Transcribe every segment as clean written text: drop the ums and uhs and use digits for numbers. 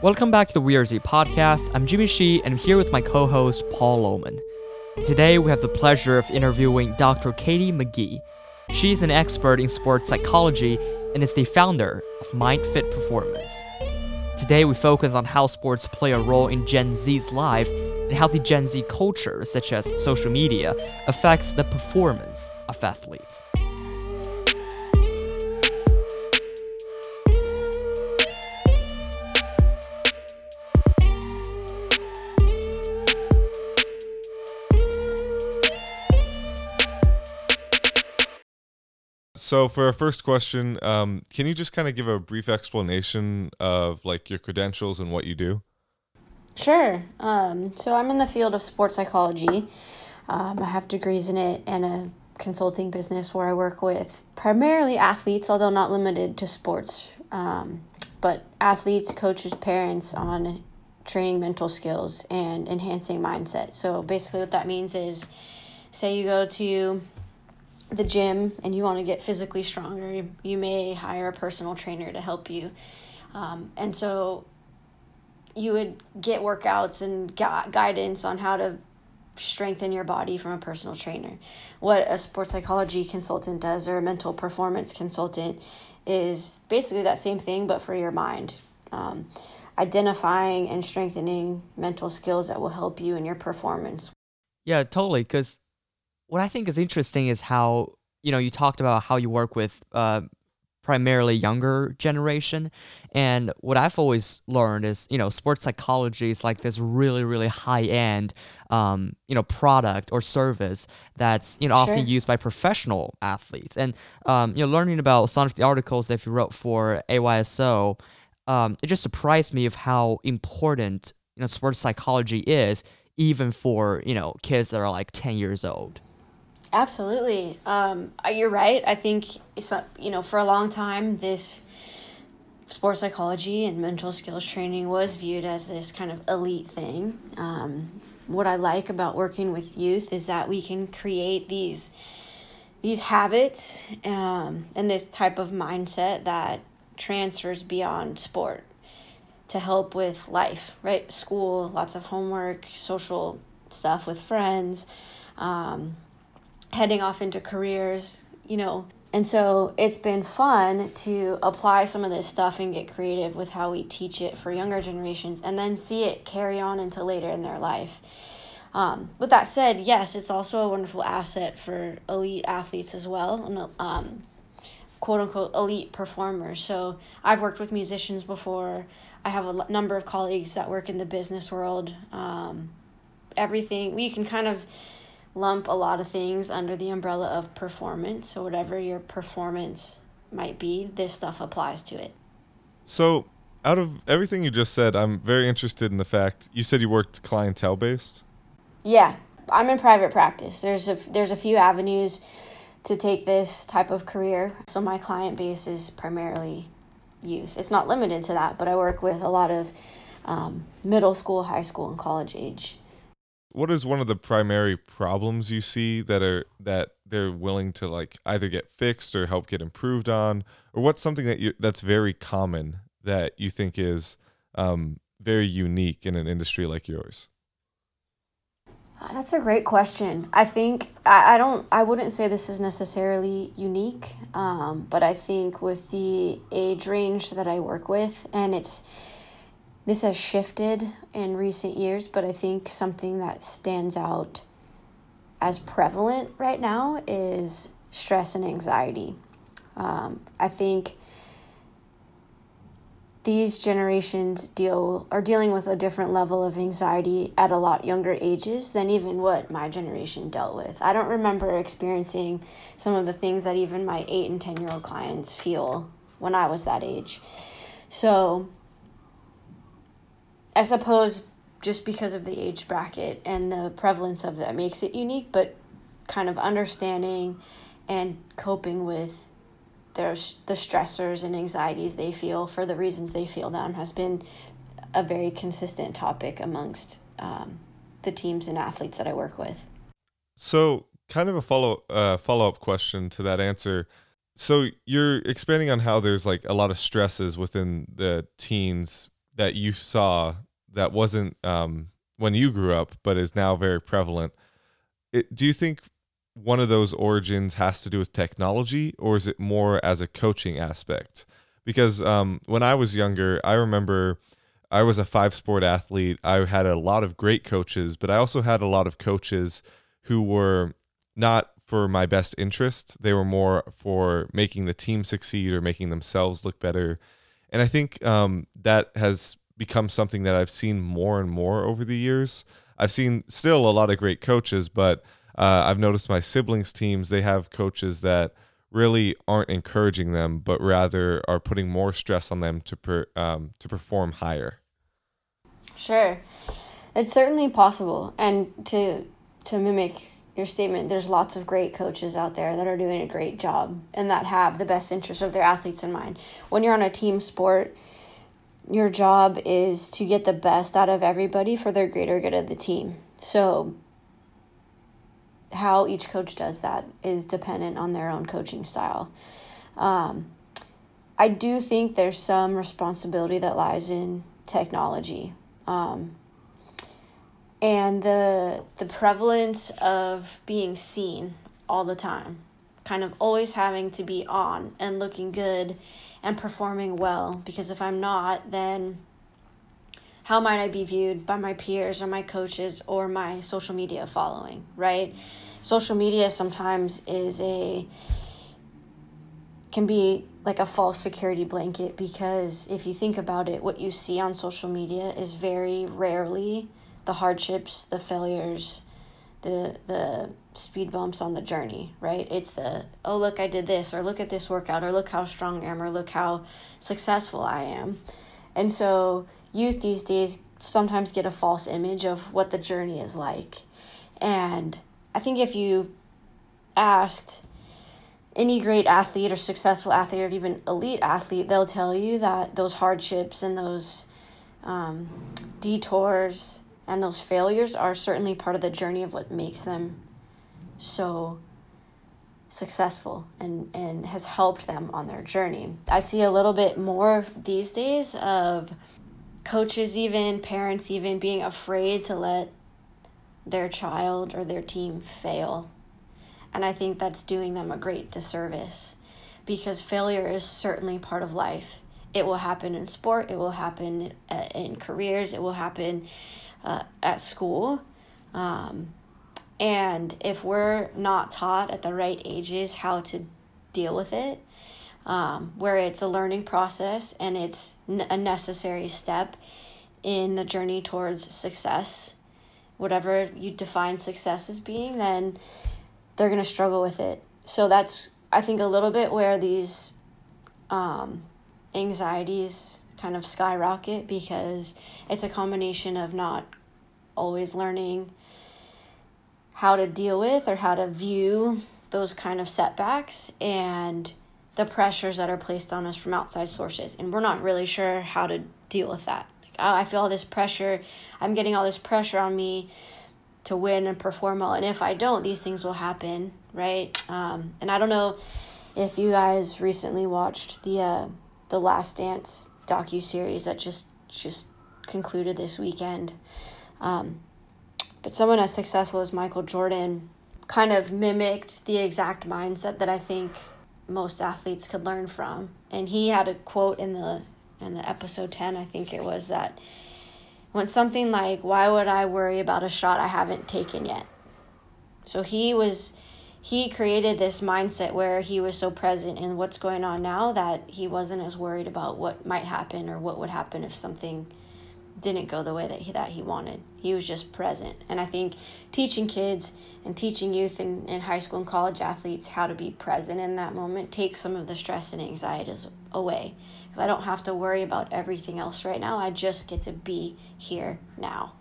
Welcome back to the We Are Z podcast. I'm Jimmy Shi, and I'm here with my co-host, Paul Lohman. Today, we have the pleasure of interviewing Dr. Katie McGee. She's an expert in sports psychology and is the founder of MindFit Performance. Today, we focus on how sports play a role in Gen Z's life and how the Gen Z culture, such as social media, affects the performance of athletes. So for our first question, can you just kind of give a brief explanation of like your credentials and what you do? Sure. So I'm in the field of sports psychology. I have degrees in it and a consulting business where I work with primarily athletes, although not limited to sports, but athletes, coaches, parents on training mental skills and enhancing mindset. So basically what that means is, say you go to the gym and you want to get physically stronger, you may hire a personal trainer to help you. And so you would get workouts and guidance on how to strengthen your body from a personal trainer. What a sports psychology consultant does, or a mental performance consultant, is basically that same thing, but for your mind. Identifying and strengthening mental skills that will help you in your performance. Yeah, totally. Because what I think is interesting is how, you know, you talked about how you work with primarily younger generation. And what I've always learned is, you know, sports psychology is like this really, really high end, you know, product or service that's, you know, often used by professional athletes. And, you know, learning about some of the articles that you wrote for AYSO, it just surprised me of how important, you know, sports psychology is, even for, you know, kids that are like 10 years old. Absolutely. You're right. I think, you know, for a long time, this sports psychology and mental skills training was viewed as this kind of elite thing. What I like about working with youth is that we can create these habits and this type of mindset that transfers beyond sport to help with life, right? School, lots of homework, social stuff with friends, heading off into careers, you know. And so it's been fun to apply some of this stuff and get creative with how we teach it for younger generations and then see it carry on into later in their life. With that said, yes, it's also a wonderful asset for elite athletes as well, and quote unquote elite performers. So I've worked with musicians before. I have a number of colleagues that work in the business world. Everything, we can kind of lump a lot of things under the umbrella of performance. So whatever your performance might be, this stuff applies to it. So out of everything you just said, I'm very interested in the fact you said you worked clientele based. Yeah, I'm in private practice. There's a few avenues to take this type of career. So my client base is primarily youth. It's not limited to that, but I work with a lot of middle school, high school, and college age. What is one of the primary problems you see that they're willing to like either get fixed or help get improved on, or what's something that's very common that you think is very unique in an industry like yours? That's a great question. I think I wouldn't say this is necessarily unique, but I think with the age range that I work with, and this has shifted in recent years, but I think something that stands out as prevalent right now is stress and anxiety. I think these generations are dealing with a different level of anxiety at a lot younger ages than even what my generation dealt with. I don't remember experiencing some of the things that even my 8 and 10-year-old clients feel when I was that age. So I suppose just because of the age bracket and the prevalence of that makes it unique, but kind of understanding and coping with the stressors and anxieties they feel for the reasons they feel them has been a very consistent topic amongst the teams and athletes that I work with. So kind of a follow-up question to that answer. So you're expanding on how there's like a lot of stresses within the teens that you saw that wasn't when you grew up, but is now very prevalent. Do you think one of those origins has to do with technology, or is it more as a coaching aspect? Because when I was younger, I remember I was a 5-sport athlete. I had a lot of great coaches, but I also had a lot of coaches who were not for my best interest. They were more for making the team succeed or making themselves look better. And I think that has become something that I've seen more and more over the years. I've seen still a lot of great coaches, but I've noticed my siblings' teams, they have coaches that really aren't encouraging them, but rather are putting more stress on them to perform higher. Sure. It's certainly possible. And to mimic your statement, there's lots of great coaches out there that are doing a great job and that have the best interests of their athletes in mind. When you're on a team sport, your job is to get the best out of everybody for their greater good of the team. So how each coach does that is dependent on their own coaching style. I do think there's some responsibility that lies in technology. And the prevalence of being seen all the time, kind of always having to be on and looking good and performing well, because if I'm not, then how might I be viewed by my peers or my coaches or my social media following, right? Social media sometimes can be like a false security blanket, because if you think about it, what you see on social media is very rarely the hardships, the failures, the speed bumps on the journey, right? It's the, oh, look, I did this, or look at this workout, or look how strong I am, or look how successful I am. And so youth these days sometimes get a false image of what the journey is like. And I think if you asked any great athlete or successful athlete or even elite athlete, they'll tell you that those hardships and those detours and those failures are certainly part of the journey of what makes them so successful and has helped them on their journey. I see a little bit more these days of coaches, even parents, even being afraid to let their child or their team fail. And I think that's doing them a great disservice, because failure is certainly part of life. It will happen in sport. It will happen in careers. It will happen at school. And if we're not taught at the right ages how to deal with it, where it's a learning process and it's a necessary step in the journey towards success, whatever you define success as being, then they're going to struggle with it. So that's, I think, a little bit where these anxieties kind of skyrocket, because it's a combination of not always learning how to deal with or how to view those kind of setbacks and the pressures that are placed on us from outside sources. And we're not really sure how to deal with that. Like, oh, I feel all this pressure. I'm getting all this pressure on me to win and perform well. And if I don't, these things will happen, right? And I don't know if you guys recently watched the Last Dance docuseries that just concluded this weekend. But someone as successful as Michael Jordan kind of mimicked the exact mindset that I think most athletes could learn from. And he had a quote in the episode 10, I think it was, that went something like, why would I worry about a shot I haven't taken yet? So he created this mindset where he was so present in what's going on now that he wasn't as worried about what might happen or what would happen if something didn't go the way that he wanted. He was just present. And I think teaching kids and teaching youth and high school and college athletes how to be present in that moment takes some of the stress and anxieties away, because I don't have to worry about everything else right now. I just get to be here now.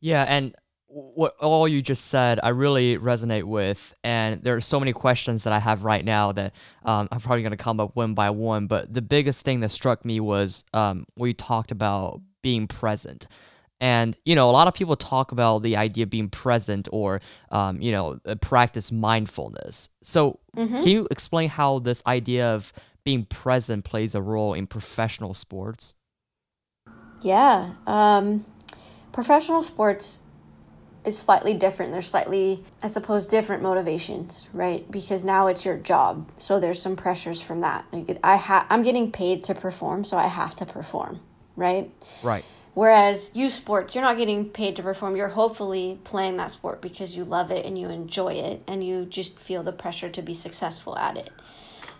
Yeah, and what all you just said, I really resonate with. And there are so many questions that I have right now that I'm probably going to come up one by one. But the biggest thing that struck me was we talked about being present. And, a lot of people talk about the idea of being present or, practice mindfulness. So can you explain how this idea of being present plays a role in professional sports? Yeah. Professional sports is slightly different. There's slightly, I suppose, different motivations, right? Because now it's your job. So there's some pressures from that. I'm getting paid to perform, so I have to perform, right? Right. Whereas youth sports, you're not getting paid to perform. You're hopefully playing that sport because you love it and you enjoy it and you just feel the pressure to be successful at it.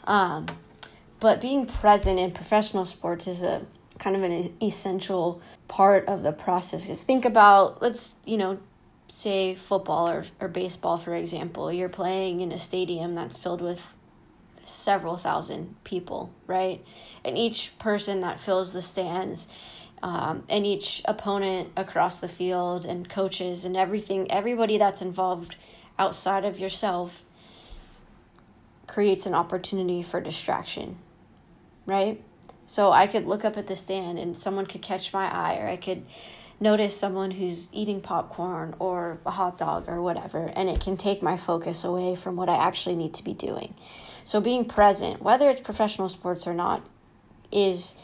But being present in professional sports is a kind of an essential part of the process. Is think about, let's, say football or baseball, for example. You're playing in a stadium that's filled with several thousand people, right? And each person that fills the stands, and each opponent across the field and coaches and everything, everybody that's involved outside of yourself creates an opportunity for distraction, right? So I could look up at the stand and someone could catch my eye, or I could notice someone who's eating popcorn or a hot dog or whatever, and it can take my focus away from what I actually need to be doing. So being present, whether it's professional sports or not, is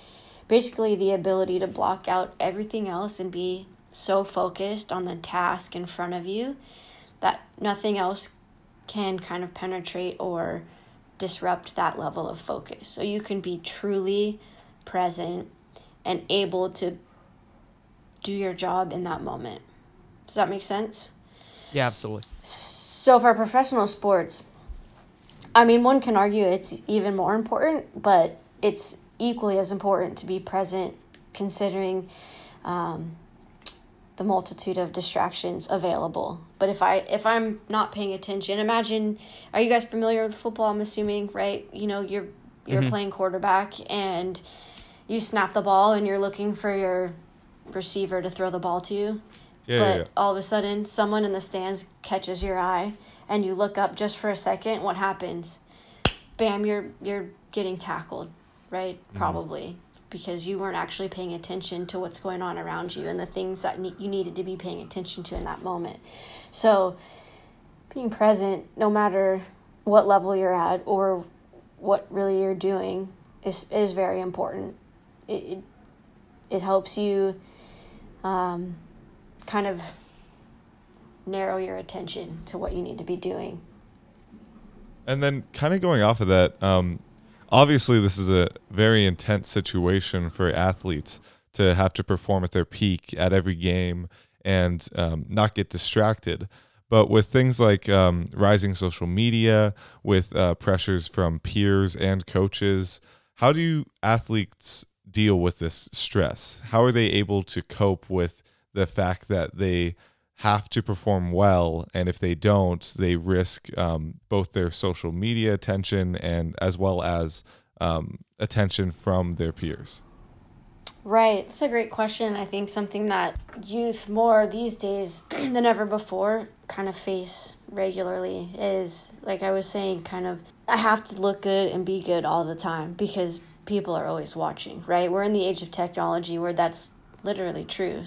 basically the ability to block out everything else and be so focused on the task in front of you that nothing else can kind of penetrate or disrupt that level of focus. So you can be truly present and able to do your job in that moment. Does that make sense? Yeah, absolutely. So for professional sports, I mean, one can argue it's even more important, but it's equally as important to be present considering the multitude of distractions available. But if I'm not paying attention, imagine, are you guys familiar with football? I'm assuming, right? You're mm-hmm. playing quarterback and you snap the ball and you're looking for your receiver to throw the ball to you. Yeah, but yeah. All of a sudden someone in the stands catches your eye and you look up just for a second. What happens? Bam, you're getting tackled, right? Probably. Mm-hmm. Because you weren't actually paying attention to what's going on around you and the things that you needed to be paying attention to in that moment. So being present, no matter what level you're at or what really you're doing, is very important. It helps you kind of narrow your attention to what you need to be doing. And then kind of going off of that, obviously, this is a very intense situation for athletes to have to perform at their peak at every game and not get distracted. But with things like rising social media, with pressures from peers and coaches, how do athletes deal with this stress? How are they able to cope with the fact that they have to perform well, and if they don't, they risk both their social media attention and as well as attention from their peers? Right. It's a great question. I think something that youth more these days than ever before kind of face regularly is, like I was saying, kind of, I have to look good and be good all the time because people are always watching, right? We're in the age of technology where that's literally true.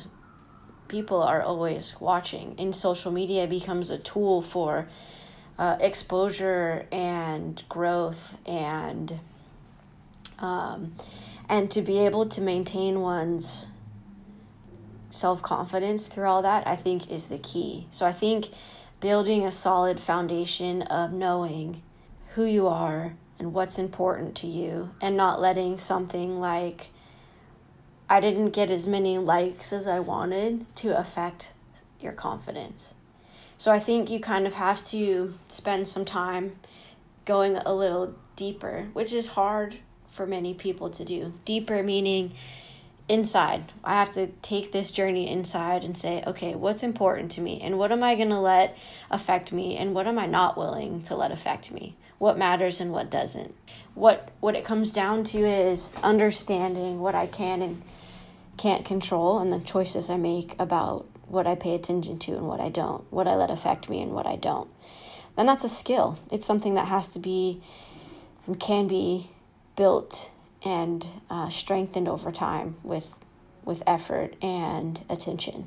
People are always watching, and social media becomes a tool for exposure and growth, and to be able to maintain one's self-confidence through all that, I think, is the key. So I think building a solid foundation of knowing who you are and what's important to you, and not letting something like, I didn't get as many likes as I wanted, to affect your confidence. So I think you kind of have to spend some time going a little deeper, which is hard for many people to do. Deeper meaning inside. I have to take this journey inside and say, okay, what's important to me? And what am I going to let affect me? And what am I not willing to let affect me? What matters and what doesn't? What it comes down to is understanding what I can and can't control, and the choices I make about what I pay attention to and what I don't, what I let affect me and what I don't. And that's a skill. It's something that has to be and can be built and strengthened over time with effort and attention.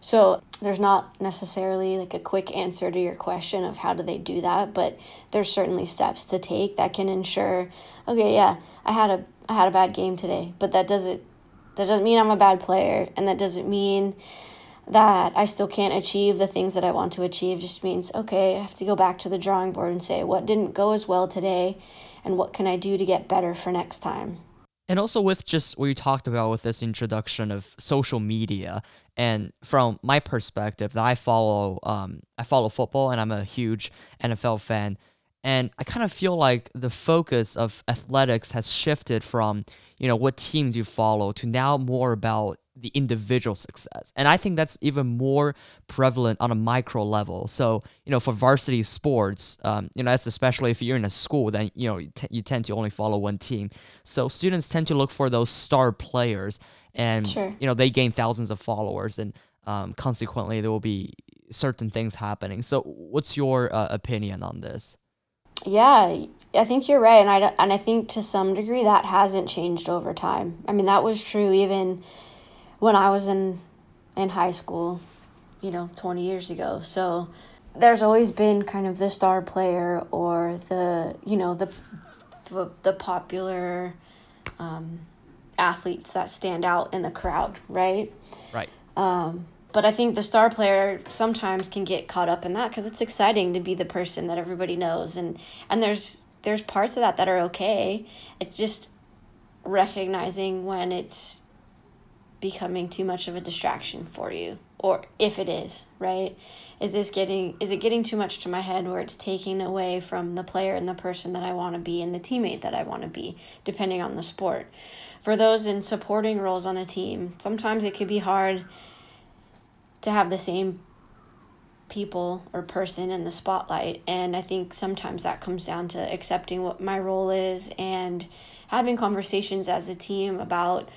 So there's not necessarily like a quick answer to your question of how do they do that, but there's certainly steps to take that can ensure, okay, yeah, I had a bad game today, but that doesn't That doesn't mean I'm a bad player, and that doesn't mean that I still can't achieve the things that I want to achieve. It just means, okay, I have to go back to the drawing board and say, what didn't go as well today, and what can I do to get better for next time? And also with just what you talked about with this introduction of social media, and from my perspective that I follow football, and I'm a huge NFL fan, and I kind of feel like the focus of athletics has shifted from, you know, what teams you follow to now more about the individual success. And I think that's even more prevalent on a micro level. So, you know, for varsity sports, that's especially if you're in a school, then, you know, you tend to only follow one team. So students tend to look for those star players, and, sure, you know, they gain thousands of followers, and consequently there will be certain things happening. So what's your opinion on this? Yeah, I think you're right. And I think to some degree that hasn't changed over time. I mean, that was true even when I was in high school, you know, 20 years ago. So there's always been kind of the star player, or the, you know, the popular athletes that stand out in the crowd, right? Right. But I think the star player sometimes can get caught up in that, because it's exciting to be the person that everybody knows, and there's parts of that are okay. It's just recognizing when it's becoming too much of a distraction for you, or if it is, right? Is it getting too much to my head where it's taking away from the player and the person that I want to be and the teammate that I want to be, depending on the sport. For those in supporting roles on a team, sometimes it could be hard to have the same people or person in the spotlight, and I think sometimes that comes down to accepting what my role is and having conversations as a team about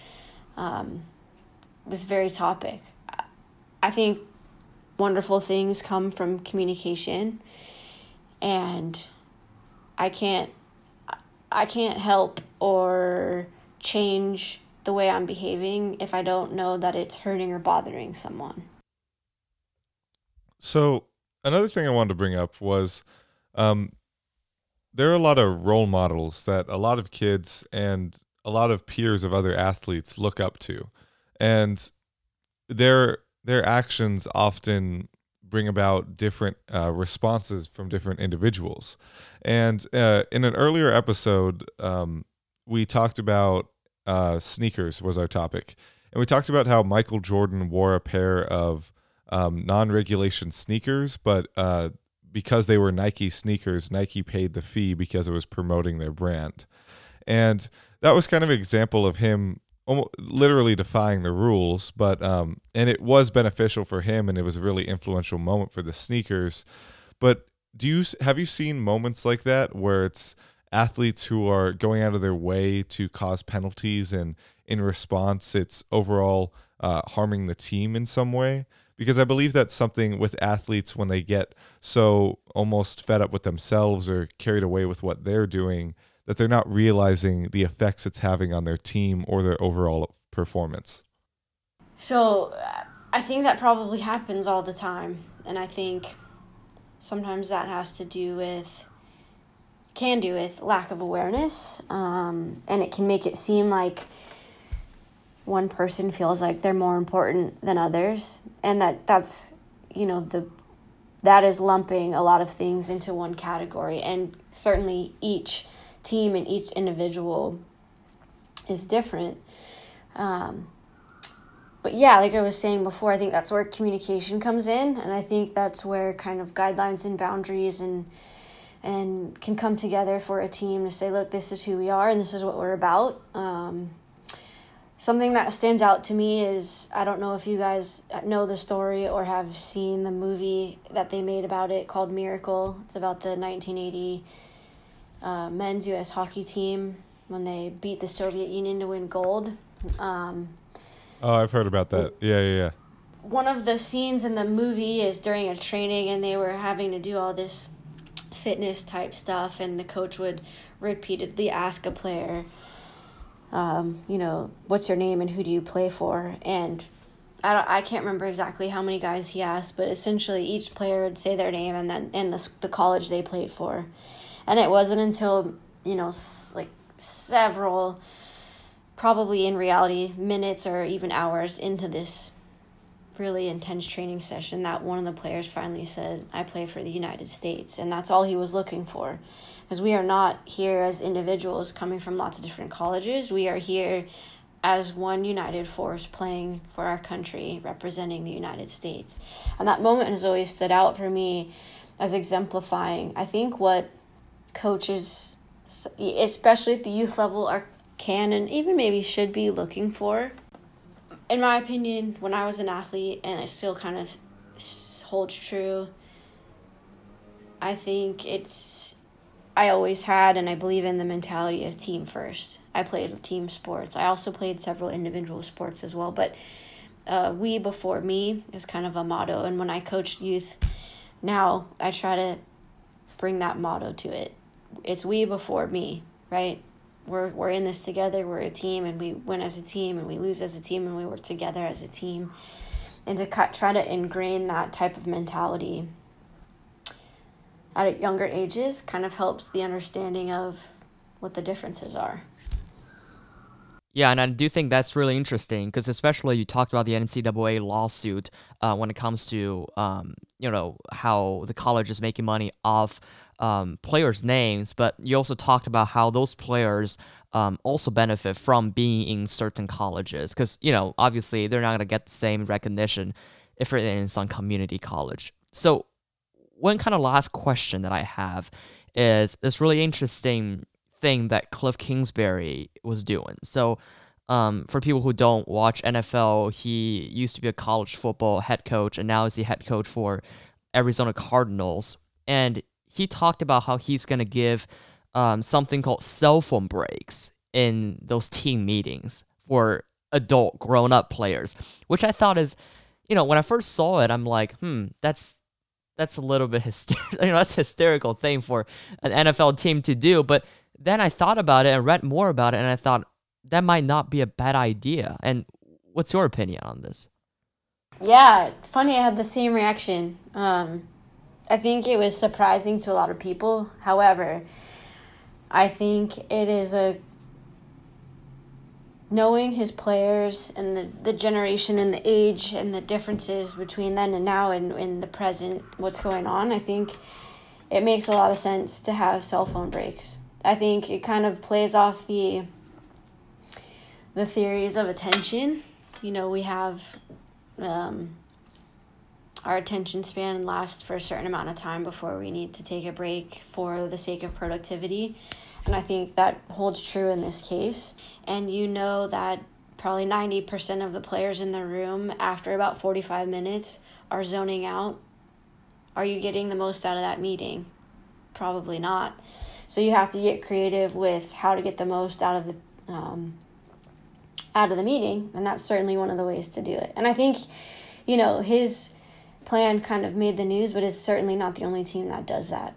this very topic. I think wonderful things come from communication, and I can't help or change the way I'm behaving if I don't know that it's hurting or bothering someone. So another thing I wanted to bring up was there are a lot of role models that a lot of kids and a lot of peers of other athletes look up to. And their actions often bring about different responses from different individuals. And in an earlier episode, we talked about sneakers was our topic. And we talked about how Michael Jordan wore a pair of non-regulation sneakers, but because they were Nike sneakers, Nike paid the fee because it was promoting their brand. And that was kind of an example of him literally defying the rules, but and it was beneficial for him, and it was a really influential moment for the sneakers. But have you seen moments like that where it's athletes who are going out of their way to cause penalties, and in response it's overall harming the team in some way? Because I believe that's something with athletes, when they get so almost fed up with themselves or carried away with what they're doing, that they're not realizing the effects it's having on their team or their overall performance. So I think that probably happens all the time. And I think sometimes that can do with lack of awareness. And it can make it seem like one person feels like they're more important than others. And that's, you know, that is lumping a lot of things into one category. And certainly each team and each individual is different, but yeah, like I was saying before, I think that's where communication comes in, and I think that's where kind of guidelines and boundaries and can come together for a team to say, look, this is who we are and this is what we're about. Something that stands out to me is, I don't know if you guys know the story or have seen the movie that they made about it called Miracle. It's about the 1980 men's U.S. hockey team when they beat the Soviet Union to win gold. Oh, I've heard about that. Yeah. One of the scenes in the movie is during a training, and they were having to do all this fitness type stuff, and the coach would repeatedly ask a player, you know, what's your name and who do you play for? And I can't remember exactly how many guys he asked, but essentially each player would say their name and then and the college they played for. And it wasn't until, you know, like several probably in reality minutes or even hours into this really intense training session that one of the players finally said, I play for the United States. And that's all he was looking for, because we are not here as individuals coming from lots of different colleges. We are here as one united force playing for our country, representing the United States. And that moment has always stood out for me as exemplifying, I think, what coaches, especially at the youth level, can and even maybe should be looking for. In my opinion, when I was an athlete, and it still kind of holds true, I think I always had, and I believe in, the mentality of team first. I played team sports. I also played several individual sports as well, but we before me is kind of a motto. And when I coach youth now, I try to bring that motto to it. It's we before me, right? We're in this together. We're a team, and we win as a team, and we lose as a team, and we work together as a team. And to try to ingrain that type of mentality at younger ages kind of helps the understanding of what the differences are. Yeah, and I do think that's really interesting, because especially you talked about the NCAA lawsuit when it comes to how the college is making money off players' names, but you also talked about how those players also benefit from being in certain colleges, because obviously they're not going to get the same recognition if they're in some community college. So one kind of last question that I have is this really interesting thing that Cliff Kingsbury was doing. So for people who don't watch NFL, he used to be a college football head coach, and now is the head coach for Arizona Cardinals. And he talked about how he's going to give something called cell phone breaks in those team meetings for adult grown-up players, which I thought is, when I first saw it, I'm like, that's a little bit hysterical. That's a hysterical thing for an NFL team to do. But then I thought about it and read more about it, and I thought that might not be a bad idea. And what's your opinion on this? Yeah, it's funny. I had the same reaction. I think it was surprising to a lot of people. However, I think it is knowing his players and the generation and the age and the differences between then and now and in the present, what's going on. I think it makes a lot of sense to have cell phone breaks. I think it kind of plays off the theories of attention. We have our attention span lasts for a certain amount of time before we need to take a break for the sake of productivity. And I think that holds true in this case. And that probably 90% of the players in the room after about 45 minutes are zoning out. Are you getting the most out of that meeting? Probably not. So you have to get creative with how to get the most out of the meeting. And that's certainly one of the ways to do it. And I think, his plan kind of made the news, but it's certainly not the only team that does that.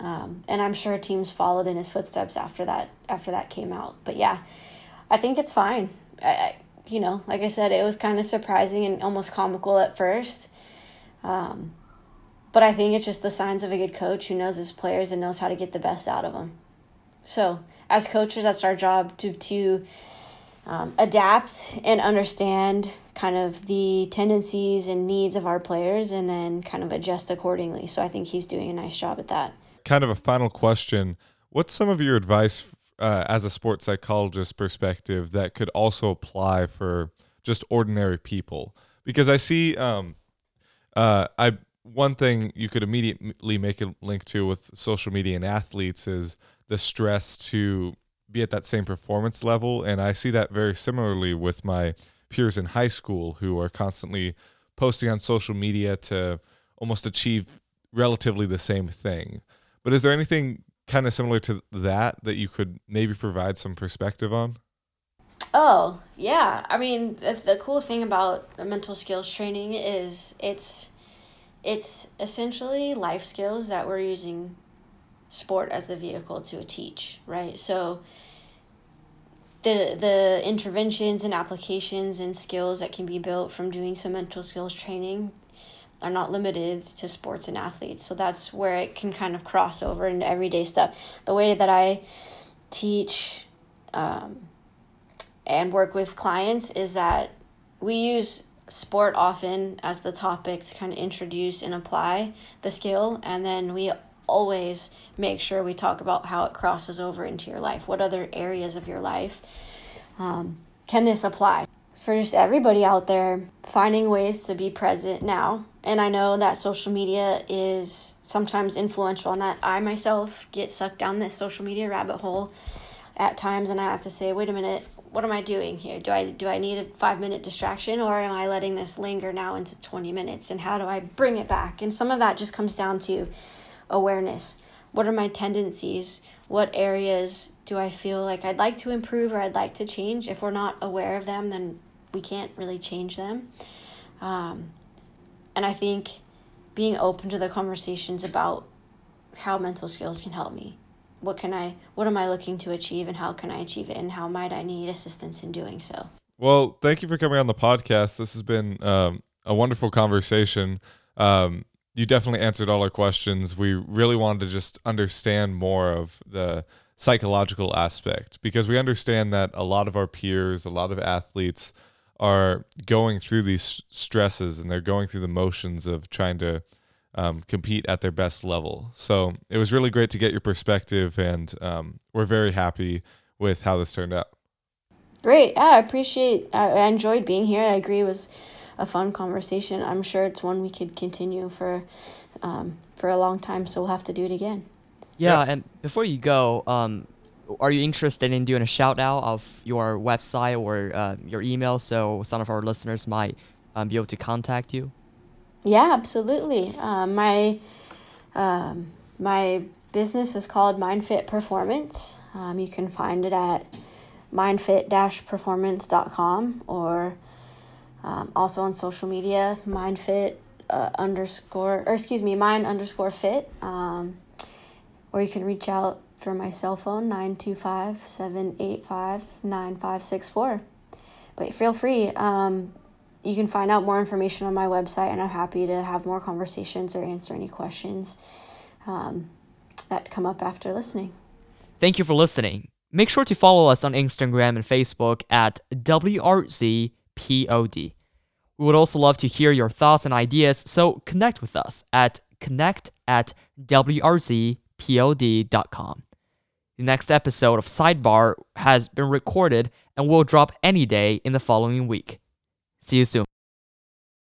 And I'm sure teams followed in his footsteps after that came out. But yeah, I think it's fine. Like I said, it was kind of surprising and almost comical at first. But I think it's just the signs of a good coach who knows his players and knows how to get the best out of them. So as coaches, that's our job to adapt and understand kind of the tendencies and needs of our players and then kind of adjust accordingly. So I think he's doing a nice job at that. Kind of a final question. What's some of your advice as a sports psychologist perspective that could also apply for just ordinary people? Because I see one thing you could immediately make a link to with social media and athletes is the stress to be at that same performance level. And I see that very similarly with my peers in high school who are constantly posting on social media to almost achieve relatively the same thing. But is there anything kind of similar to that you could maybe provide some perspective on? Oh, yeah. I mean, the cool thing about mental skills training is it's essentially life skills that we're using sport as the vehicle to teach, right? So the interventions and applications and skills that can be built from doing some mental skills training are not limited to sports and athletes. So that's where it can kind of cross over into everyday stuff. The way that I teach and work with clients is that we use sport often as the topic to kind of introduce and apply the skill, and then we always make sure we talk about how it crosses over into your life. What other areas of your life can this apply? For just everybody out there, finding ways to be present now. And I know that social media is sometimes influential on that. I myself get sucked down this social media rabbit hole at times, and I have to say, wait a minute, what am I doing here? Do I need a 5-minute distraction, or am I letting this linger now into 20 minutes? And how do I bring it back? And some of that just comes down to awareness. What are my tendencies? What areas do I feel like I'd like to improve or I'd like to change? If we're not aware of them, then we can't really change them. And I think being open to the conversations about how mental skills can help me. What am I looking to achieve, and how can I achieve it, and how might I need assistance in doing so? Well, thank you for coming on the podcast. This has been a wonderful conversation. You definitely answered all our questions. We really wanted to just understand more of the psychological aspect, because we understand that a lot of our peers, a lot of athletes are going through these stresses, and they're going through the motions of trying to compete at their best level. So it was really great to get your perspective, and we're very happy with how this turned out. Great. I enjoyed being here. I agree. It was a fun conversation. I'm sure it's one we could continue for a long time, so we'll have to do it again. Yeah. And before you go, are you interested in doing a shout out of your website or your email, so some of our listeners might be able to contact you? Yeah, absolutely. My business is called MindFit Performance. You can find it at mindfit-performance.com, or also on social media, MindFit mind_fit. Or you can reach out through my cell phone, 925-785-9564. But feel free. You can find out more information on my website, and I'm happy to have more conversations or answer any questions that come up after listening. Thank you for listening. Make sure to follow us on Instagram and Facebook at WRZPOD. We would also love to hear your thoughts and ideas, so connect with us at connect@wrzpod.com. The next episode of Sidebar has been recorded and will drop any day in the following week. See you soon.